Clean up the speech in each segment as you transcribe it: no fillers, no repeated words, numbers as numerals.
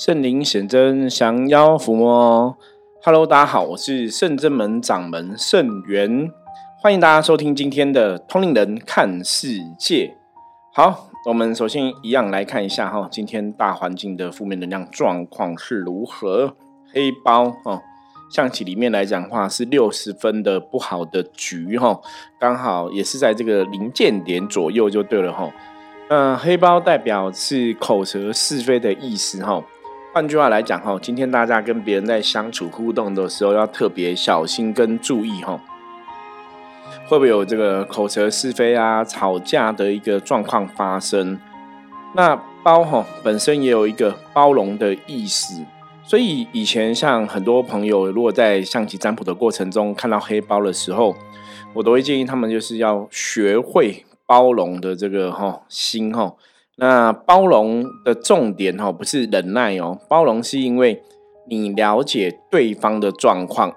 圣灵显真，降妖伏魔。Hello， 大家好，我是圣真门掌门圣元，欢迎大家收听今天的《通灵人看世界》。好，我们首先一样来看一下今天大环境的负面能量状况是如何。黑包象棋里面来讲的话是60分的不好的局，刚好也是在这个临界点左右就对了。黑包代表是口舌是非的意思，换句话来讲，今天大家跟别人在相处互动的时候要特别小心跟注意，会不会有这个口舌是非啊、吵架的一个状况发生。那包本身也有一个包容的意思，所以以前像很多朋友如果在象棋占卜的过程中看到黑包的时候，我都会建议他们就是要学会包容的这个心。那包容的重点不是忍耐哦，包容是因为你了解对方的状况。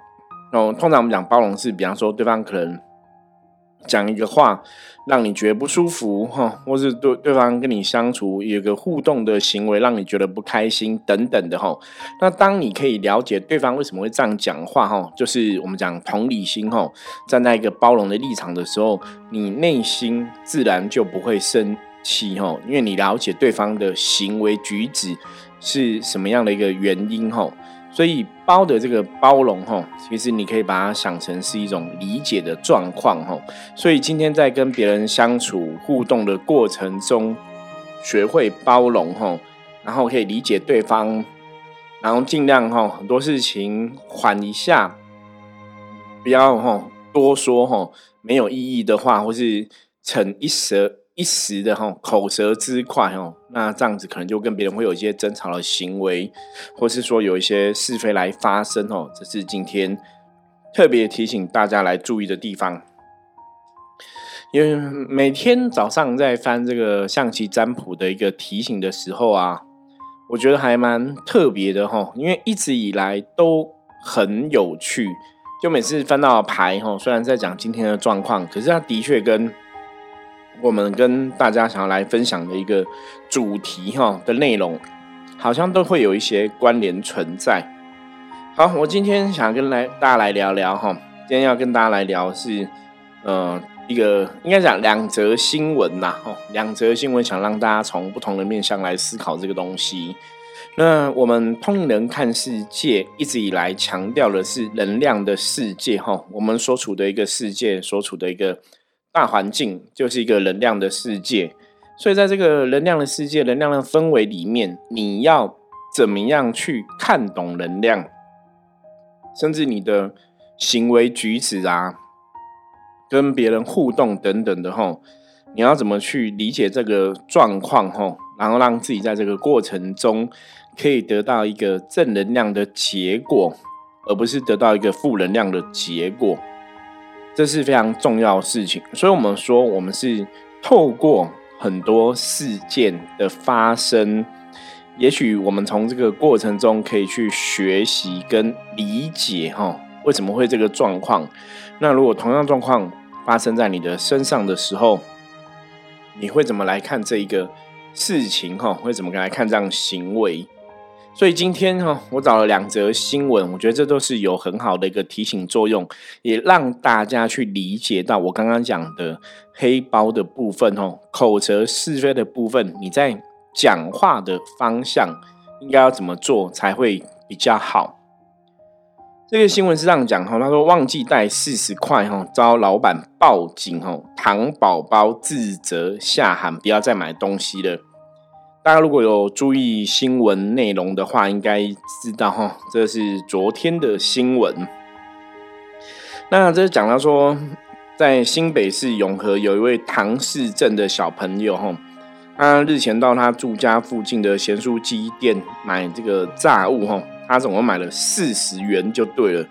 通常我们讲包容是比方说对方可能讲一个话让你觉得不舒服，或是 对方跟你相处有一个互动的行为让你觉得不开心等等的。那当你可以了解对方为什么会这样讲话，就是我们讲同理心，站在一个包容的立场的时候，你内心自然就不会生气，因为你了解对方的行为举止是什么样的一个原因。所以包的这个包容，其实你可以把它想成是一种理解的状况。所以今天在跟别人相处互动的过程中学会包容，然后可以理解对方，然后尽量很多事情缓一下，不要多说没有意义的话，或是逞一时的口舌之快，那这样子可能就跟别人会有一些争吵的行为，或是说有一些是非来发生。这是今天特别提醒大家来注意的地方。因为每天早上在翻这个象棋占卜的一个提醒的时候啊，我觉得还蛮特别的，因为一直以来都很有趣，就每次翻到牌，虽然在讲今天的状况，可是它的确跟我们跟大家想要来分享的一个主题的内容好像都会有一些关联存在。好，我今天想跟大家来聊聊，今天要跟大家来聊是一个应该讲两则新闻啦，两则新闻想让大家从不同的面向来思考这个东西。那我们通灵人看世界一直以来强调的是能量的世界，我们所处的一个世界，所处的一个大环境就是一个能量的世界。所以在这个能量的世界，能量的氛围里面，你要怎么样去看懂能量，甚至你的行为举止啊，跟别人互动等等的你要怎么去理解这个状况然后让自己在这个过程中可以得到一个正能量的结果，而不是得到一个负能量的结果，这是非常重要的事情。所以我们说我们是透过很多事件的发生，也许我们从这个过程中可以去学习跟理解为什么会这个状况。那如果同样状况发生在你的身上的时候，你会怎么来看这一个事情，会怎么来看这样的行为。所以今天我找了两则新闻，我觉得这都是有很好的一个提醒作用，也让大家去理解到我刚刚讲的黑包的部分，口舌是非的部分，你在讲话的方向应该要怎么做才会比较好。这个新闻是这样讲，他说忘记带40块遭老板报警，唐宝宝自责下喊不要再买东西了。大家如果有注意新闻内容的话，应该知道这是昨天的新闻。那这讲到说在新北市永和有一位唐氏症的小朋友，他日前到他住家附近的咸酥鸡店买这个炸物，他总共买了40元就对了。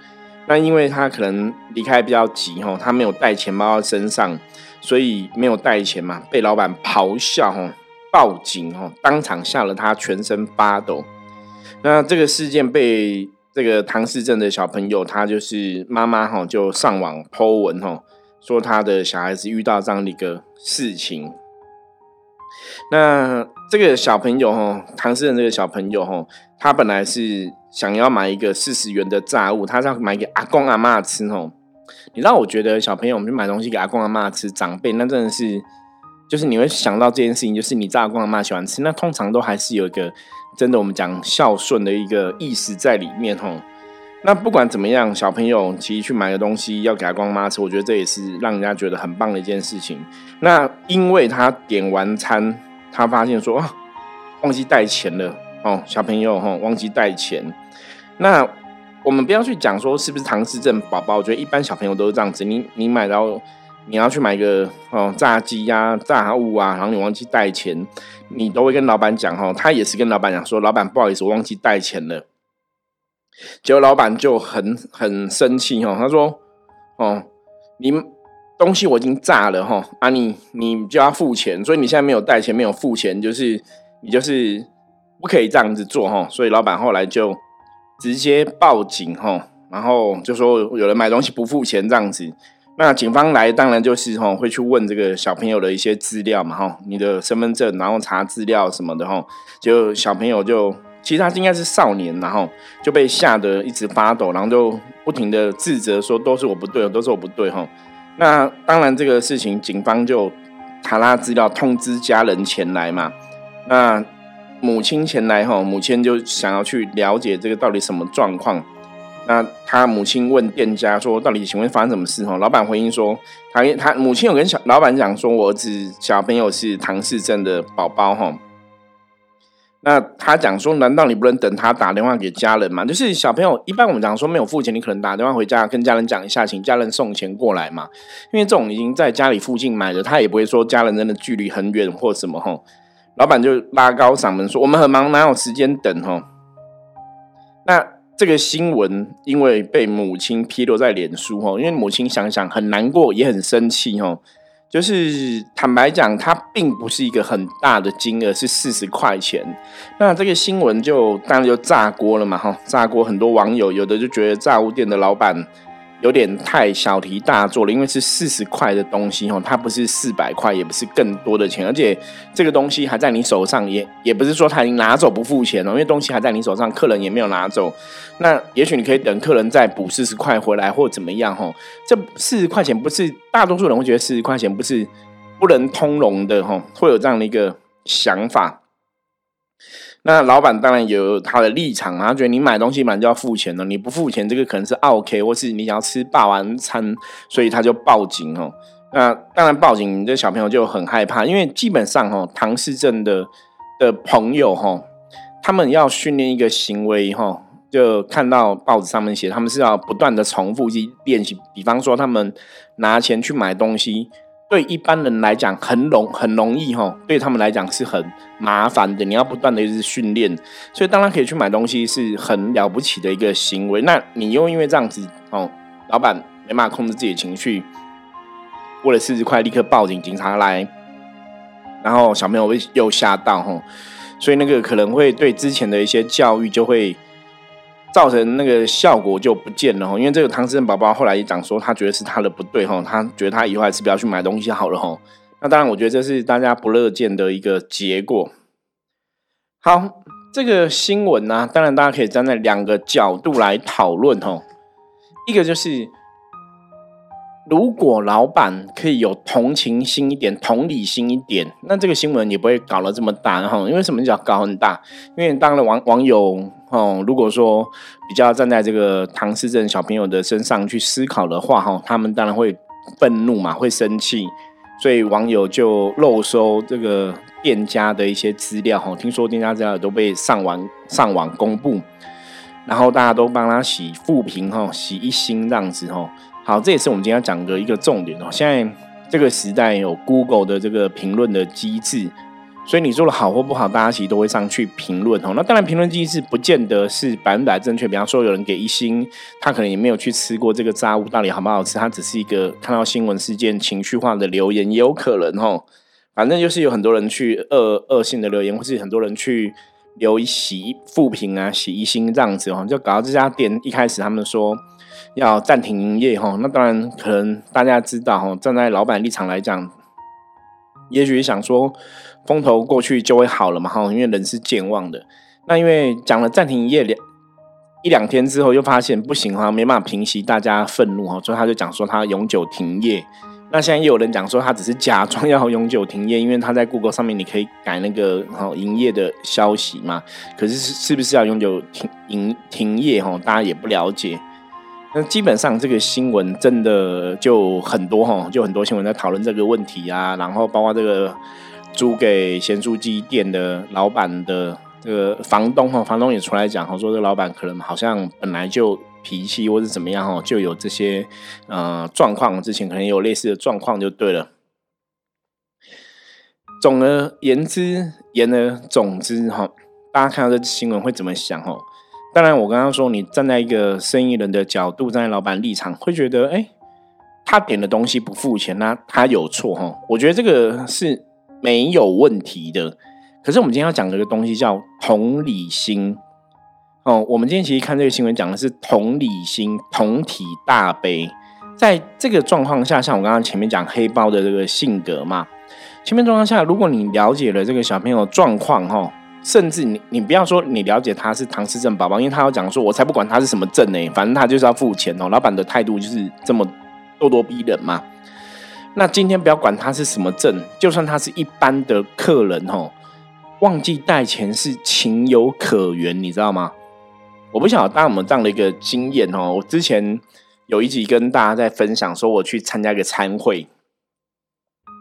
那因为他可能离开比较急，他没有带钱包到身上，所以没有带钱嘛，被老板咆哮报警，当场吓了他全身发抖。那这个事件被这个唐氏症的小朋友，他就是妈妈就上网 po 文说他的小孩子遇到这样的一个事情。那这个小朋友唐诗人这个小朋友他本来是想要买一个40元的炸物，他是要买给阿公阿嬷吃。你让我觉得小朋友我们去买东西给阿公阿嬷吃，长辈那真的是就是你会想到这件事情，就是你阿公阿嬷喜欢吃，那通常都还是有一个真的我们讲孝顺的一个意识在里面。那不管怎么样，小朋友其实去买个东西要给阿公妈吃，我觉得这也是让人家觉得很棒的一件事情。那因为他点完餐，他发现说忘记带钱了小朋友忘记带钱。那我们不要去讲说是不是唐氏症宝宝，我觉得一般小朋友都是这样子。你买到你要去买个炸鸡啊、炸物啊，然后你忘记带钱，你都会跟老板讲他也是跟老板讲说，老板不好意思，我忘记带钱了。结果老板就很生气他说你东西我已经炸了你就要付钱，所以你现在没有带钱没有付钱，你就是不可以这样子做所以老板后来就直接报警然后就说有人买东西不付钱这样子。那警方来当然就是会去问这个小朋友的一些资料嘛你的身份证，然后查资料什么的就小朋友就其实他应该是少年，然后就被吓得一直发抖，然后就不停的自责说都是我不对。那当然这个事情警方就查他资料，通知家人前来嘛。那母亲前来母亲就想要去了解这个到底什么状况。那他母亲问店家说到底请问发生什么事老板回应说他母亲有跟老板讲说我儿子小朋友是唐氏症的宝宝那他讲说难道你不能等他打电话给家人吗？就是小朋友一般我们讲说没有付钱你可能打电话回家跟家人讲一下，请家人送钱过来嘛，因为这种已经在家里附近买的，他也不会说家人真的距离很远或什么老板就拉高嗓门说我们很忙哪有时间等那这个新闻因为被母亲披露在脸书因为母亲想想很难过也很生气就是坦白讲它并不是一个很大的金额，是40块钱。那这个新闻就当然就炸锅了嘛炸锅很多网友有的就觉得炸物店的老板有点太小题大做了，因为是40块的东西它不是400块也不是更多的钱，而且这个东西还在你手上，也不是说他已经拿走不付钱因为东西还在你手上，客人也没有拿走，那也许你可以等客人再补40块回来或怎么样这40块钱不是大多数人会觉得40块钱不是不能通融的会有这样的一个想法。那老板当然有他的立场他觉得你买东西买就要付钱你不付钱这个可能是 OK 或是你想要吃霸王餐，所以他就报警那当然报警这小朋友就很害怕，因为基本上唐氏症的朋友他们要训练一个行为就看到报纸上面写他们是要不断的重复去练习，比方说他们拿钱去买东西对一般人来讲很容易对他们来讲是很麻烦的，你要不断的一直训练，所以当然可以去买东西是很了不起的一个行为。那你又因为这样子老板没办法控制自己的情绪，为了40块立刻报警，警察来，然后小朋友又吓到所以那个可能会对之前的一些教育就会造成那个效果就不见了因为这个唐氏症宝宝后来也讲说他觉得是他的不对他觉得他以后还是不要去买东西好了那当然我觉得这是大家不乐见的一个结果。好，这个新闻啊当然大家可以站在两个角度来讨论一个就是如果老板可以有同情心一点同理心一点，那这个新闻也不会搞得这么大因为什么叫搞很大？因为当然网友如果说比较站在这个唐氏症小朋友的身上去思考的话他们当然会愤怒嘛，会生气，所以网友就漏收这个店家的一些资料听说店家资料都被上网公布，然后大家都帮他洗负评洗一星这样子好，这也是我们今天要讲的一个重点现在这个时代有 Google 的这个评论的机制，所以你做的好或不好大家其实都会上去评论那当然评论机制不见得是100%正确，比方说有人给一星他可能也没有去吃过这个炸物到底好不好吃，他只是一个看到新闻事件情绪化的留言也有可能反正就是有很多人去恶性的留言，或是很多人去留洗负评啊洗一星这样子就搞到这家店一开始他们说要暂停营业那当然可能大家知道站在老板立场来讲也许想说风头过去就会好了嘛，因为人是健忘的。那因为讲了暂停一两天之后，就发现不行，没办法平息大家愤怒，所以他就讲说他永久停业。那现在也有人讲说他只是假装要永久停业，因为他在 Google 上面你可以改那个营业的消息嘛。可是是不是要永久 停业大家也不了解。那基本上这个新闻真的就很多新闻在讨论这个问题啊，然后包括这个租给咸酥鸡店的老板的这个房东也出来讲说这个老板可能好像本来就脾气或是怎么样就有这些状况，之前可能有类似的状况就对了。总而言之大家看到这新闻会怎么想？当然我刚刚说你站在一个生意人的角度，站在老板立场会觉得他点的东西不付钱，那他有错，我觉得这个是没有问题的。可是我们今天要讲这个东西叫同理心，我们今天其实看这个新闻讲的是同理心、同体大悲。在这个状况下，像我刚刚前面讲黑豹的这个性格嘛，前面状况下，如果你了解了这个小朋友状况甚至 你不要说你了解他是唐氏症宝宝，因为他要讲说我才不管他是什么症，反正他就是要付钱，老板的态度就是这么咄咄逼人嘛。那今天不要管他是什么症，就算他是一般的客人，忘记带钱是情有可原，你知道吗？我不晓得大家有没有这样的一个经验，我之前有一集跟大家在分享说我去参加一个餐会，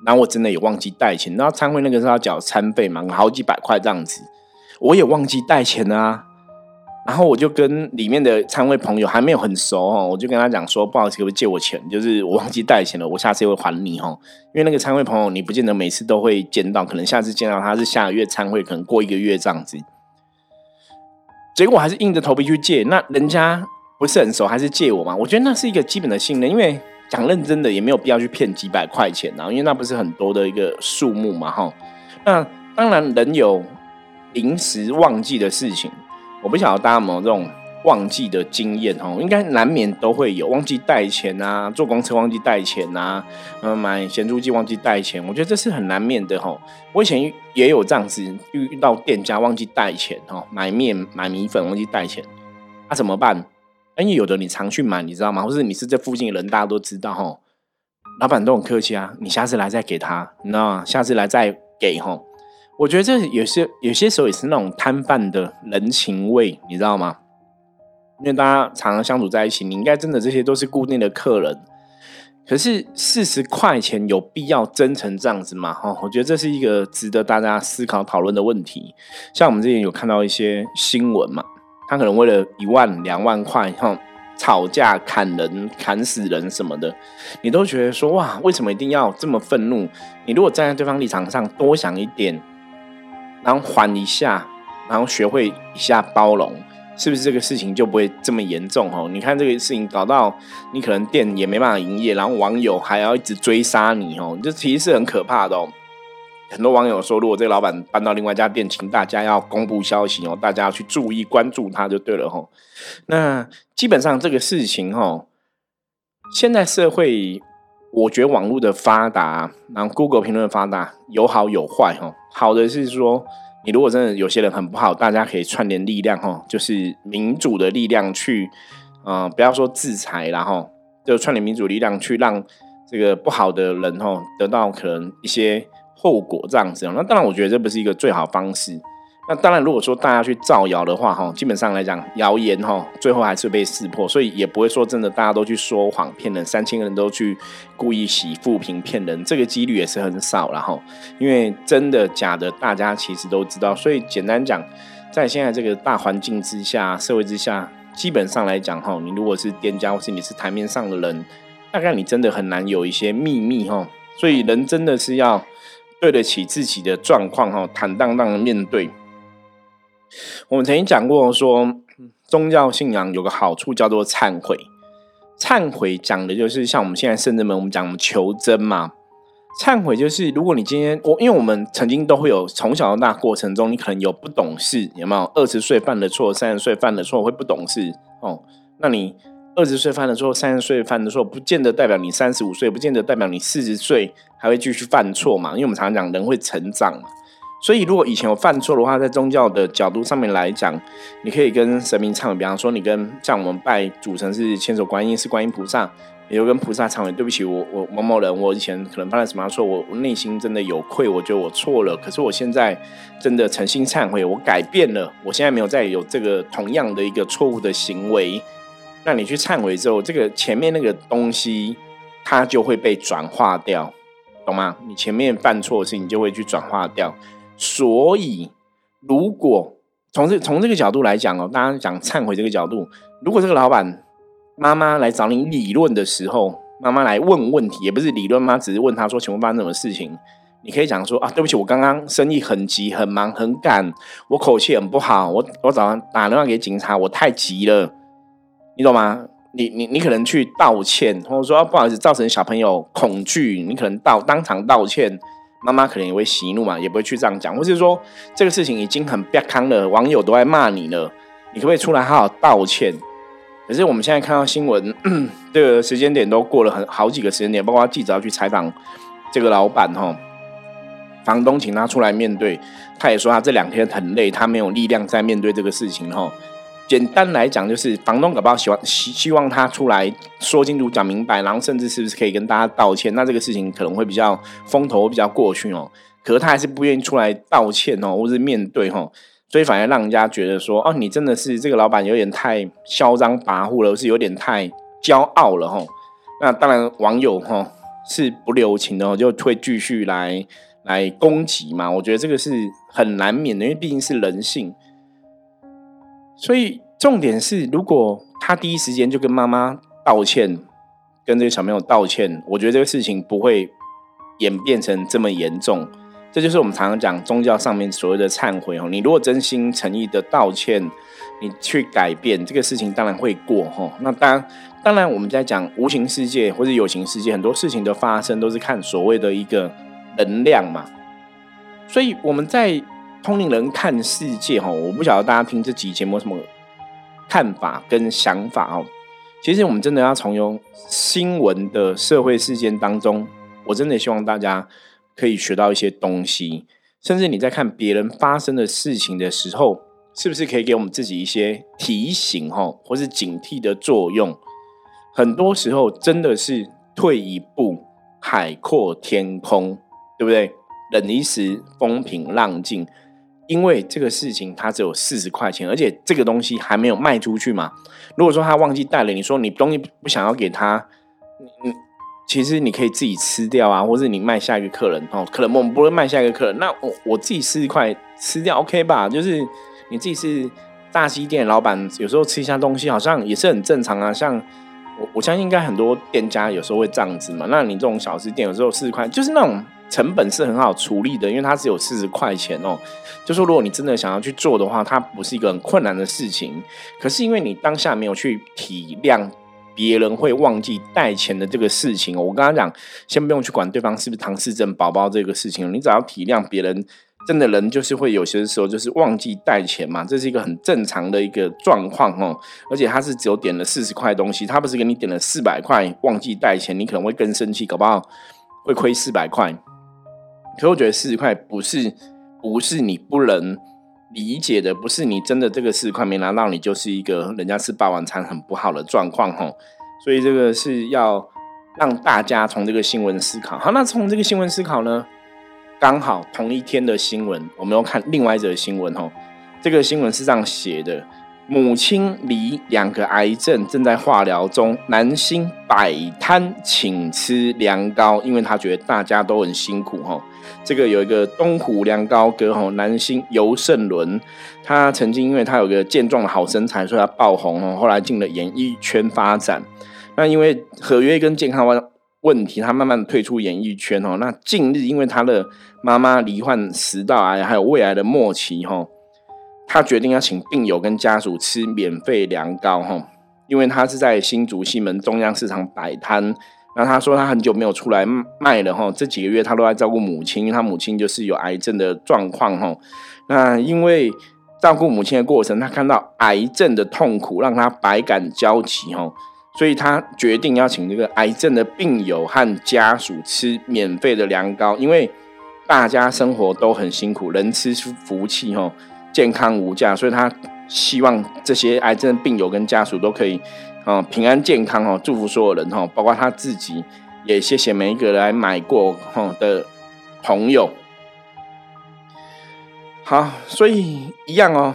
然后我真的也忘记带钱，然后餐会那个是要缴餐费嘛，好几百块这样子，我也忘记带钱啊。然后我就跟里面的餐会朋友还没有很熟，我就跟他讲说不好意思可不可以借我钱，就是我忘记带钱了，我下次会还你，因为那个餐会朋友你不见得每次都会见到，可能下次见到他是下个月餐会，可能过一个月这样子。结果还是硬着头皮去借，那人家不是很熟还是借我嘛，我觉得那是一个基本的信任，因为讲认真的也没有必要去骗几百块钱，因为那不是很多的一个数目嘛。那当然人有临时忘记的事情，我不晓得大家有没有这种忘记的经验，应该难免都会有，忘记带钱啊，坐公车忘记带钱啊，买咸猪鸡忘记带钱，我觉得这是很难免的。我以前也有这样子遇到店家忘记带钱，买面买米粉忘记带钱，那怎么办？因为有的你常去买你知道吗，或是你是这附近的人大家都知道，老板都很客气啊，你下次来再给他，你知道吗？下次来再给。我觉得这有些时候也是那种摊贩的人情味，你知道吗？因为大家常常相处在一起，你应该真的这些都是固定的客人。可是40块钱有必要真成这样子吗？我觉得这是一个值得大家思考讨论的问题。像我们之前有看到一些新闻嘛，他可能为了1万2万块，吵架砍人砍死人什么的，你都觉得说哇为什么一定要这么愤怒？你如果站在对方立场上多想一点，然后缓一下，然后学会一下包容，是不是这个事情就不会这么严重？你看这个事情搞到你可能店也没办法营业，然后网友还要一直追杀你，这其实是很可怕的。很多网友说如果这个老板搬到另外一家店，请大家要公布消息，大家要去注意关注他就对了。那基本上这个事情，现在社会我觉得网络的发达，然后 Google 评论的发达有好有坏。好的是说你如果真的有些人很不好，大家可以串联力量，就是民主的力量去，不要说制裁啦，就串联民主力量去让这个不好的人，得到可能一些后果这样子。那当然我觉得这不是一个最好方式。那当然如果说大家去造谣的话，基本上来讲谣言，最后还是被识破，所以也不会说真的大家都去说谎骗人，3000个人都去故意洗负评骗人，这个几率也是很少啦，因为真的假的大家其实都知道。所以简单讲，在现在这个大环境之下社会之下，基本上来讲，你如果是店家或是你是台面上的人，大概你真的很难有一些秘密，所以人真的是要对得起自己的状况，坦荡荡的面对。我们曾经讲过说宗教信仰有个好处叫做忏悔。忏悔讲的就是像我们现在圣人们我们讲我们求真嘛，忏悔就是如果你今天因为我们曾经都会有从小到大过程中你可能有不懂事，有没有20岁犯的错30岁犯的错会不懂事，那你20岁犯了错，30岁犯了错，不见得代表你35岁，不见得代表你40岁还会继续犯错嘛。因为我们常常讲人会成长嘛，所以如果以前有犯错的话，在宗教的角度上面来讲，你可以跟神明忏悔，比方说你跟像我们拜主神是千手观音，是观音菩萨，也就跟菩萨忏悔，对不起，我某某人，我以前可能犯了什么错，我内心真的有愧，我觉得我错了，可是我现在真的诚心忏悔，我改变了，我现在没有再有这个同样的一个错误的行为。那你去忏悔之后，这个前面那个东西它就会被转化掉，懂吗？你前面犯错的事情就会去转化掉。所以如果从这个角度来讲，大家讲忏悔这个角度，如果这个老板妈妈来找你理论的时候，妈妈来问问题，也不是理论妈，只是问她说请问发生什么事情，你可以讲说啊，对不起，我刚刚生意很急很忙很赶，我口气很不好，我早上打电话给警察，我太急了，你懂吗？你可能去道歉，或者说、不好意思造成小朋友恐惧，你可能当场道歉，妈妈可能也会息怒嘛，也不会去这样讲，或是说这个事情已经很不堪了，网友都在骂你了，你可不可以出来好好道歉？可是我们现在看到新闻，这个时间点都过了好几个时间点，包括记者要去采访这个老板吼，房东请他出来面对，他也说他这2天很累，他没有力量在面对这个事情吼。简单来讲，就是房东搞不好希望他出来说清楚、讲明白，然后甚至是不是可以跟大家道歉？那这个事情可能会比较风头比较过去哦。可是他还是不愿意出来道歉哦，或是面对哦，所以反而让人家觉得说，哦，你真的是这个老板有点太嚣张跋扈了，是有点太骄傲了哦。那当然，网友哦是不留情的哦，就会继续来攻击嘛。我觉得这个是很难免的，因为毕竟是人性。所以重点是，如果他第一时间就跟妈妈道歉，跟这个小朋友道歉，我觉得这个事情不会演变成这么严重。这就是我们常常讲宗教上面所谓的忏悔，你如果真心诚意的道歉，你去改变，这个事情当然会过。那当然我们在讲无形世界或者有形世界，很多事情的发生都是看所谓的一个能量嘛。所以我们在通灵人看世界，我不晓得大家听这集节目有什么看法跟想法。其实我们真的要从用新闻的社会事件当中，我真的希望大家可以学到一些东西，甚至你在看别人发生的事情的时候，是不是可以给我们自己一些提醒或是警惕的作用。很多时候真的是退一步海阔天空，对不对？忍一时风平浪静，因为这个事情它只有40块钱，而且这个东西还没有卖出去嘛。如果说他忘记带了，你说你东西不想要给他，其实你可以自己吃掉啊，或是你卖下一个客人哦。可能我们不会卖下一个客人，那我自己40块吃掉 OK 吧？就是你自己是大西店老板，有时候吃一下东西好像也是很正常啊。像我相信应该很多店家有时候会这样子嘛。那你这种小吃店有时候40块，就是那种成本是很好处理的，因为它只有40块钱哦。就说如果你真的想要去做的话，它不是一个很困难的事情。可是因为你当下没有去体谅别人会忘记带钱的这个事情哦，我刚刚讲，先不用去管对方是不是唐氏症宝宝这个事情，你只要体谅别人，真的人就是会有些时候就是忘记带钱嘛，这是一个很正常的一个状况哦。而且他是只有点了40块东西，他不是给你点了400块忘记带钱，你可能会更生气，搞不好会亏400块。可是我觉得40块不是你不能理解的，不是你真的这个40块没拿到，你就是一个人家吃霸王餐很不好的状况吼。所以这个是要让大家从这个新闻思考。好，那从这个新闻思考呢，刚好同一天的新闻，我们又看另外一则新闻吼。这个新闻是这样写的：母亲罹2个癌症，正在化疗中，男星摆摊请吃凉糕，因为他觉得大家都很辛苦吼。这个有一个东湖凉糕哥吼，男星尤胜伦，他曾经因为他有个健壮的好身材，所以他爆红哦，后来进了演艺圈发展。那因为合约跟健康问题，他慢慢退出演艺圈哦。那近日因为他的妈妈罹患食道癌，还有胃癌的末期吼，他决定要请病友跟家属吃免费凉糕吼，因为他是在新竹西门中央市场摆摊。那他说他很久没有出来卖了，这几个月他都在照顾母亲，因为他母亲就是有癌症的状况。那因为照顾母亲的过程，他看到癌症的痛苦，让他百感交集。所以他决定要请这个癌症的病友和家属吃免费的凉糕，因为大家生活都很辛苦，人吃福气哦，健康无价，所以他希望这些癌症病友跟家属都可以平安健康哦，祝福所有人哦，包括他自己，也谢谢每一个来买过哦的朋友。好，所以一样哦，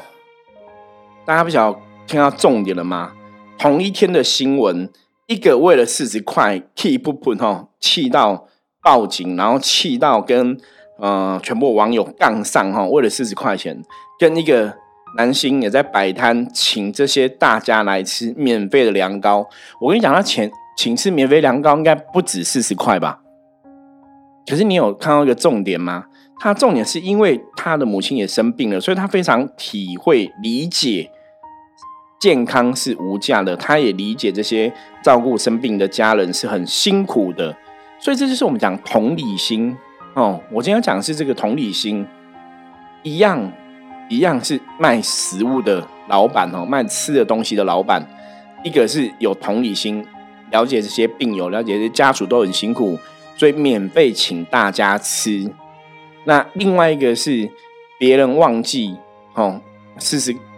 大家不晓得听到重点了吗？同一天的新闻，一个为了40块气不喷哦，气到报警，然后气到跟全部网友杠上哦，为了40块钱，跟一个男星也在摆摊，请这些大家来吃免费的凉糕。我跟你讲，他请吃免费凉糕应该不止40块吧？可是你有看到一个重点吗？他重点是因为他的母亲也生病了，所以他非常体会理解健康是无价的，他也理解这些照顾生病的家人是很辛苦的，所以这就是我们讲同理心哦。我今天讲的是这个同理心，一样是卖食物的老板哦，卖吃的东西的老板，一个是有同理心，了解这些病友，了解这些家属都很辛苦，所以免费请大家吃。那另外一个是别人忘记哦，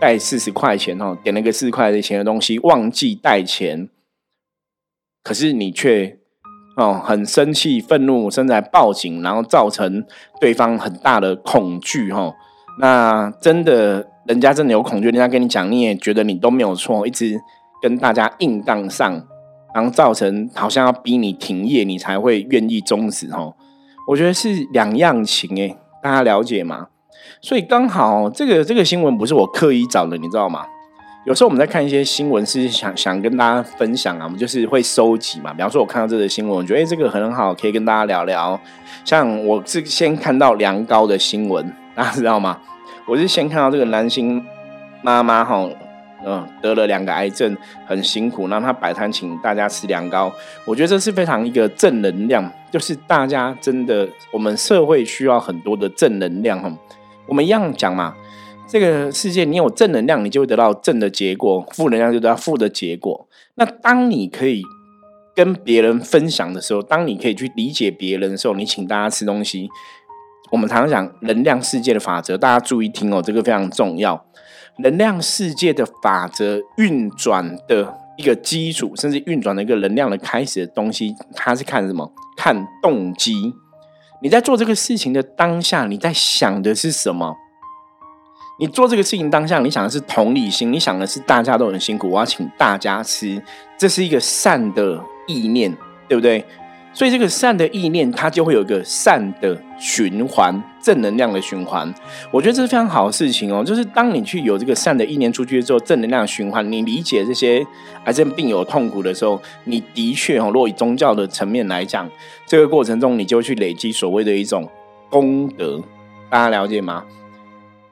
带40块钱哦，点了个40块钱的东西，忘记带钱，可是你却很生气、愤怒，甚至还报警，然后造成对方很大的恐惧哦。那真的，人家真的有恐惧，人家跟你讲，你也觉得你都没有错，一直跟大家硬杠上，然后造成好像要逼你停业，你才会愿意终止哦。我觉得是两样情欸，大家了解吗？所以刚好这个新闻不是我刻意找的，你知道吗？有时候我们在看一些新闻是想跟大家分享啊，我们就是会收集嘛。比方说我看到这个新闻，我觉得这个很好，可以跟大家聊聊。像我是先看到凉糕的新闻，大家知道吗？我是先看到这个男星妈妈得了2个癌症，很辛苦，让他摆摊请大家吃凉糕。我觉得这是非常一个正能量，就是大家真的，我们社会需要很多的正能量哦。我们一样讲嘛，这个世界你有正能量，你就会得到正的结果，负能量就得到负的结果。那当你可以跟别人分享的时候，当你可以去理解别人的时候，你请大家吃东西，我们常常讲能量世界的法则，大家注意听哦，这个非常重要。能量世界的法则运转的一个基础，甚至运转的一个能量的开始的东西，它是看什么？看动机。你在做这个事情的当下，你在想的是什么？你做这个事情当下，你想的是同理心，你想的是大家都很辛苦，我要请大家吃，这是一个善的意念，对不对？所以这个善的意念，它就会有一个善的循环，正能量的循环。我觉得这是非常好的事情哦，就是当你去有这个善的意念出去之后，正能量的循环，你理解这些癌症病友痛苦的时候，你的确哦，如果以宗教的层面来讲，这个过程中你就会去累积所谓的一种功德，大家了解吗？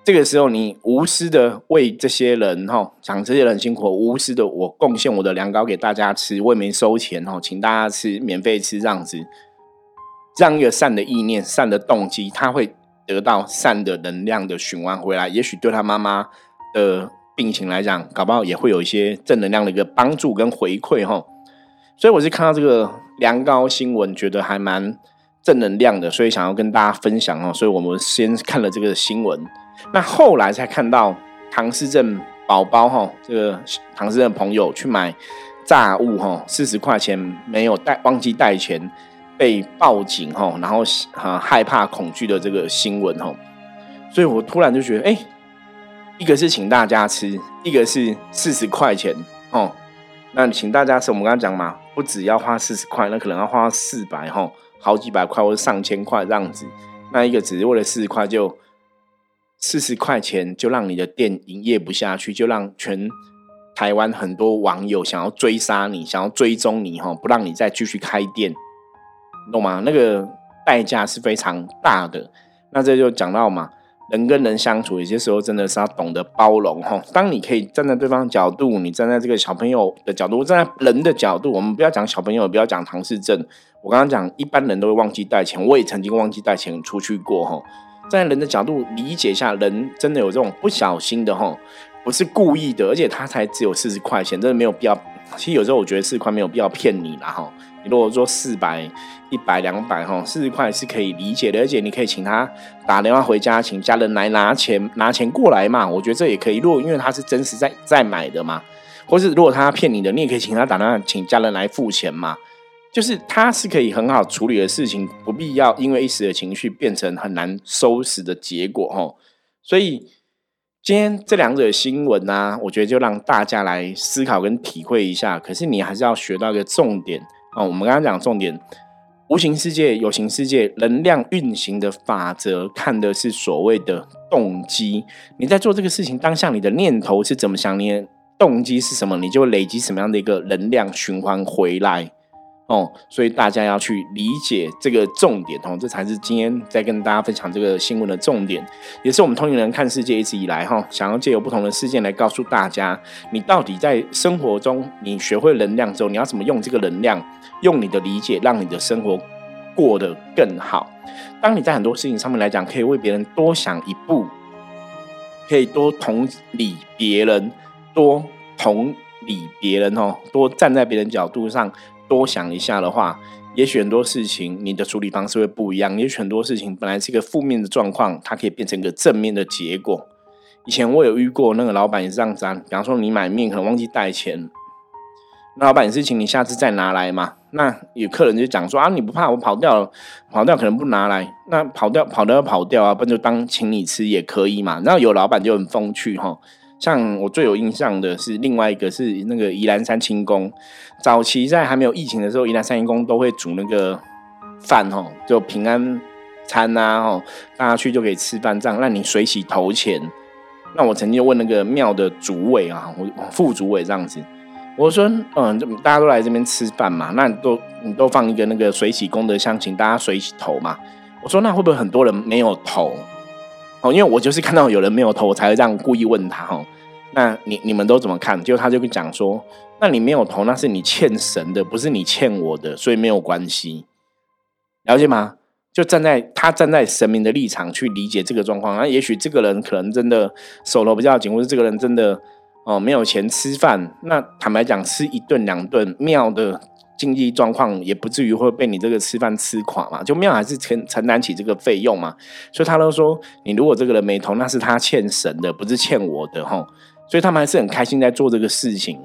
这个时候你无私的为这些人想这些人辛苦，无私的我贡献我的凉糕给大家吃，我也没收钱请大家吃，免费吃，这样子，这样一个善的意念，善的动机，他会得到善的能量的循环回来，也许对他妈妈的病情来讲，搞不好也会有一些正能量的一个帮助跟回馈。所以我是看到这个凉糕新闻，觉得还蛮正能量的，所以想要跟大家分享，所以我们先看了这个新闻。那后来才看到唐氏症宝宝，这个唐氏症朋友去买炸物40块钱没有带，忘记带钱，被报警然后害怕恐惧的这个新闻。所以我突然就觉得一个是请大家吃，一个是40块钱。那请大家吃，我们刚刚讲嘛，不只要花40块，那可能要花400，好几百块或者上千块这样子。那一个只是为了40块就40块钱就让你的店营业不下去，就让全台湾很多网友想要追杀你，想要追踪你，不让你再继续开店，懂吗？那个代价是非常大的。那这就讲到嘛，人跟人相处有些时候真的是要懂得包容。当你可以站在对方的角度，你站在这个小朋友的角度，站在人的角度，我们不要讲小朋友，不要讲唐氏症，我刚刚讲一般人都会忘记带钱，我也曾经忘记带钱出去过。在人的角度理解一下，人真的有这种不小心的，不是故意的，而且他才只有40块钱，真的没有必要其实有时候我觉得40块没有必要骗你啦哈。你如果说400、100、200哈，40块是可以理解的，而且你可以请他打电话回家，请家人来拿钱过来嘛。我觉得这也可以。如果因为他是真实在买的嘛，或是如果他骗你的，你也可以请他打电话，请家人来付钱嘛。就是他是可以很好处理的事情，不必要因为一时的情绪变成很难收拾的结果哈。所以今天这两则新闻啊，我觉得就让大家来思考跟体会一下。可是你还是要学到一个重点啊，我们刚刚讲重点，无形世界、有形世界、能量运行的法则，看的是所谓的动机。你在做这个事情当下，你的念头是怎么想，你的动机是什么，你就累积什么样的一个能量循环回来哦。所以大家要去理解这个重点哦，这才是今天在跟大家分享这个新闻的重点，也是我们通灵人看世界一直以来哦，想要借由不同的事件来告诉大家，你到底在生活中你学会能量之后，你要怎么用这个能量，用你的理解让你的生活过得更好。当你在很多事情上面来讲，可以为别人多想一步，可以多同理别人，哦，多站在别人角度上多想一下的话，也许很多事情你的处理方式会不一样，也许很多事情本来是一个负面的状况，它可以变成一个正面的结果。以前我有遇过那个老板也是这样子啊，比方说你买面可能忘记带钱，那老板也是请你下次再拿来嘛。那有客人就讲说啊，你不怕我跑掉了？跑掉可能不拿来，那跑掉啊，不然就当请你吃也可以嘛。那有老板就很风趣齁。像我最有印象的是另外一个是那个宜兰三清宫，早期在还没有疫情的时候，宜兰三清宫都会煮那个饭哦，就平安餐啊哦，大家去就可以吃饭，这样让你水洗头钱。那我曾经问那个庙的主委啊，副主委这样子，我说大家都来这边吃饭嘛，那你都放一个那个水洗功德箱，请大家水洗头嘛。我说那会不会很多人没有头？因为我就是看到有人没有头，我才会这样故意问他哦。那你们都怎么看？结果他就讲说，那你没有头，那是你欠神的，不是你欠我的，所以没有关系，了解吗？就站在神明的立场去理解这个状况。那也许这个人可能真的手头比较紧，或是这个人真的没有钱吃饭。那坦白讲，吃一顿两顿，庙的经济状况也不至于会被你这个吃饭吃垮嘛，就庙还是承担起这个费用嘛，所以他都说你如果这个人没头，那是他欠神的，不是欠我的吼，所以他们还是很开心在做这个事情，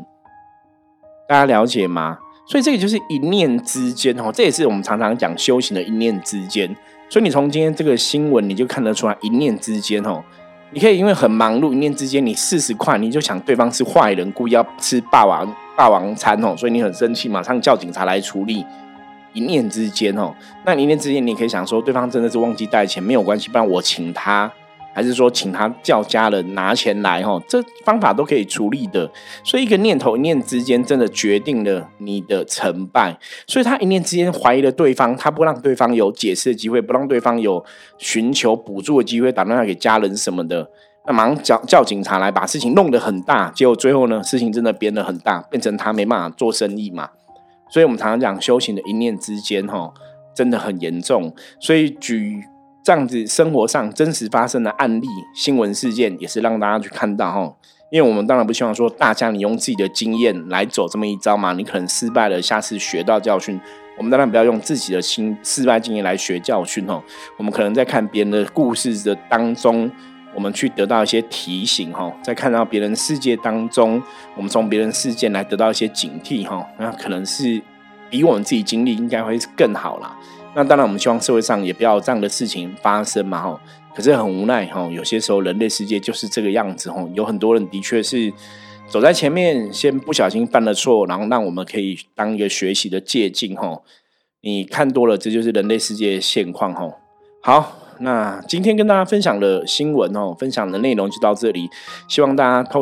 大家了解吗？所以这个就是一念之间吼，这也是我们常常讲修行的一念之间，所以你从今天这个新闻你就看得出来，一念之间吼，你可以因为很忙碌，一念之间你40块你就想对方是坏人，故意要吃霸王餐哦，所以你很生气，马上叫警察来处理。一念之间哦，那一念之间你可以想说，对方真的是忘记带钱，没有关系，不然我请他，还是说请他叫家人拿钱来哦，这方法都可以处理的。所以一个念头一念之间，真的决定了你的成败。所以他一念之间怀疑了对方，他不让对方有解释的机会，不让对方有寻求补助的机会，打电话给家人什么的。那马上叫警察来，把事情弄得很大，结果最后呢，事情真的变得很大，变成他没办法做生意嘛。所以我们常常讲修行的一念之间哦，真的很严重。所以举这样子生活上真实发生的案例、新闻事件，也是让大家去看到哦。因为我们当然不希望说大家你用自己的经验来走这么一招嘛，你可能失败了，下次学到教训。我们当然不要用自己的失败经验来学教训哦。我们可能在看别人的故事的当中，我们去得到一些提醒哦，在看到别人世界当中，我们从别人世界来得到一些警惕哦，那可能是比我们自己经历应该会更好啦。那当然，我们希望社会上也不要有这样的事情发生嘛哦。可是很无奈哦，有些时候人类世界就是这个样子哦，有很多人的确是走在前面，先不小心犯了错，然后让我们可以当一个学习的借鉴哦。你看多了，这就是人类世界的现况哦。好。那今天跟大家分享的新闻哦，分享的内容就到这里，希望大家透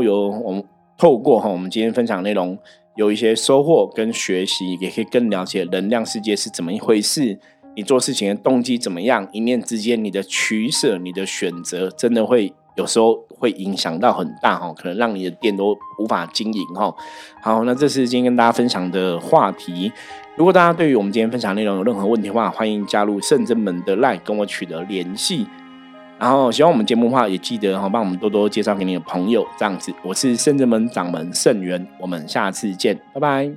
过我们今天分享内容有一些收获跟学习，也可以更了解能量世界是怎么一回事，你做事情的动机怎么样，一念之间你的取舍、你的选择，真的会有时候会影响到很大哦，可能让你的店都无法经营哦。好，那这是今天跟大家分享的话题。如果大家对于我们今天分享内容有任何问题的话，欢迎加入圣真门的 LINE 跟我取得联系。然后喜欢我们节目的话也记得帮我们多多介绍给你的朋友这样子。我是圣真门掌门圣元，我们下次见，拜拜。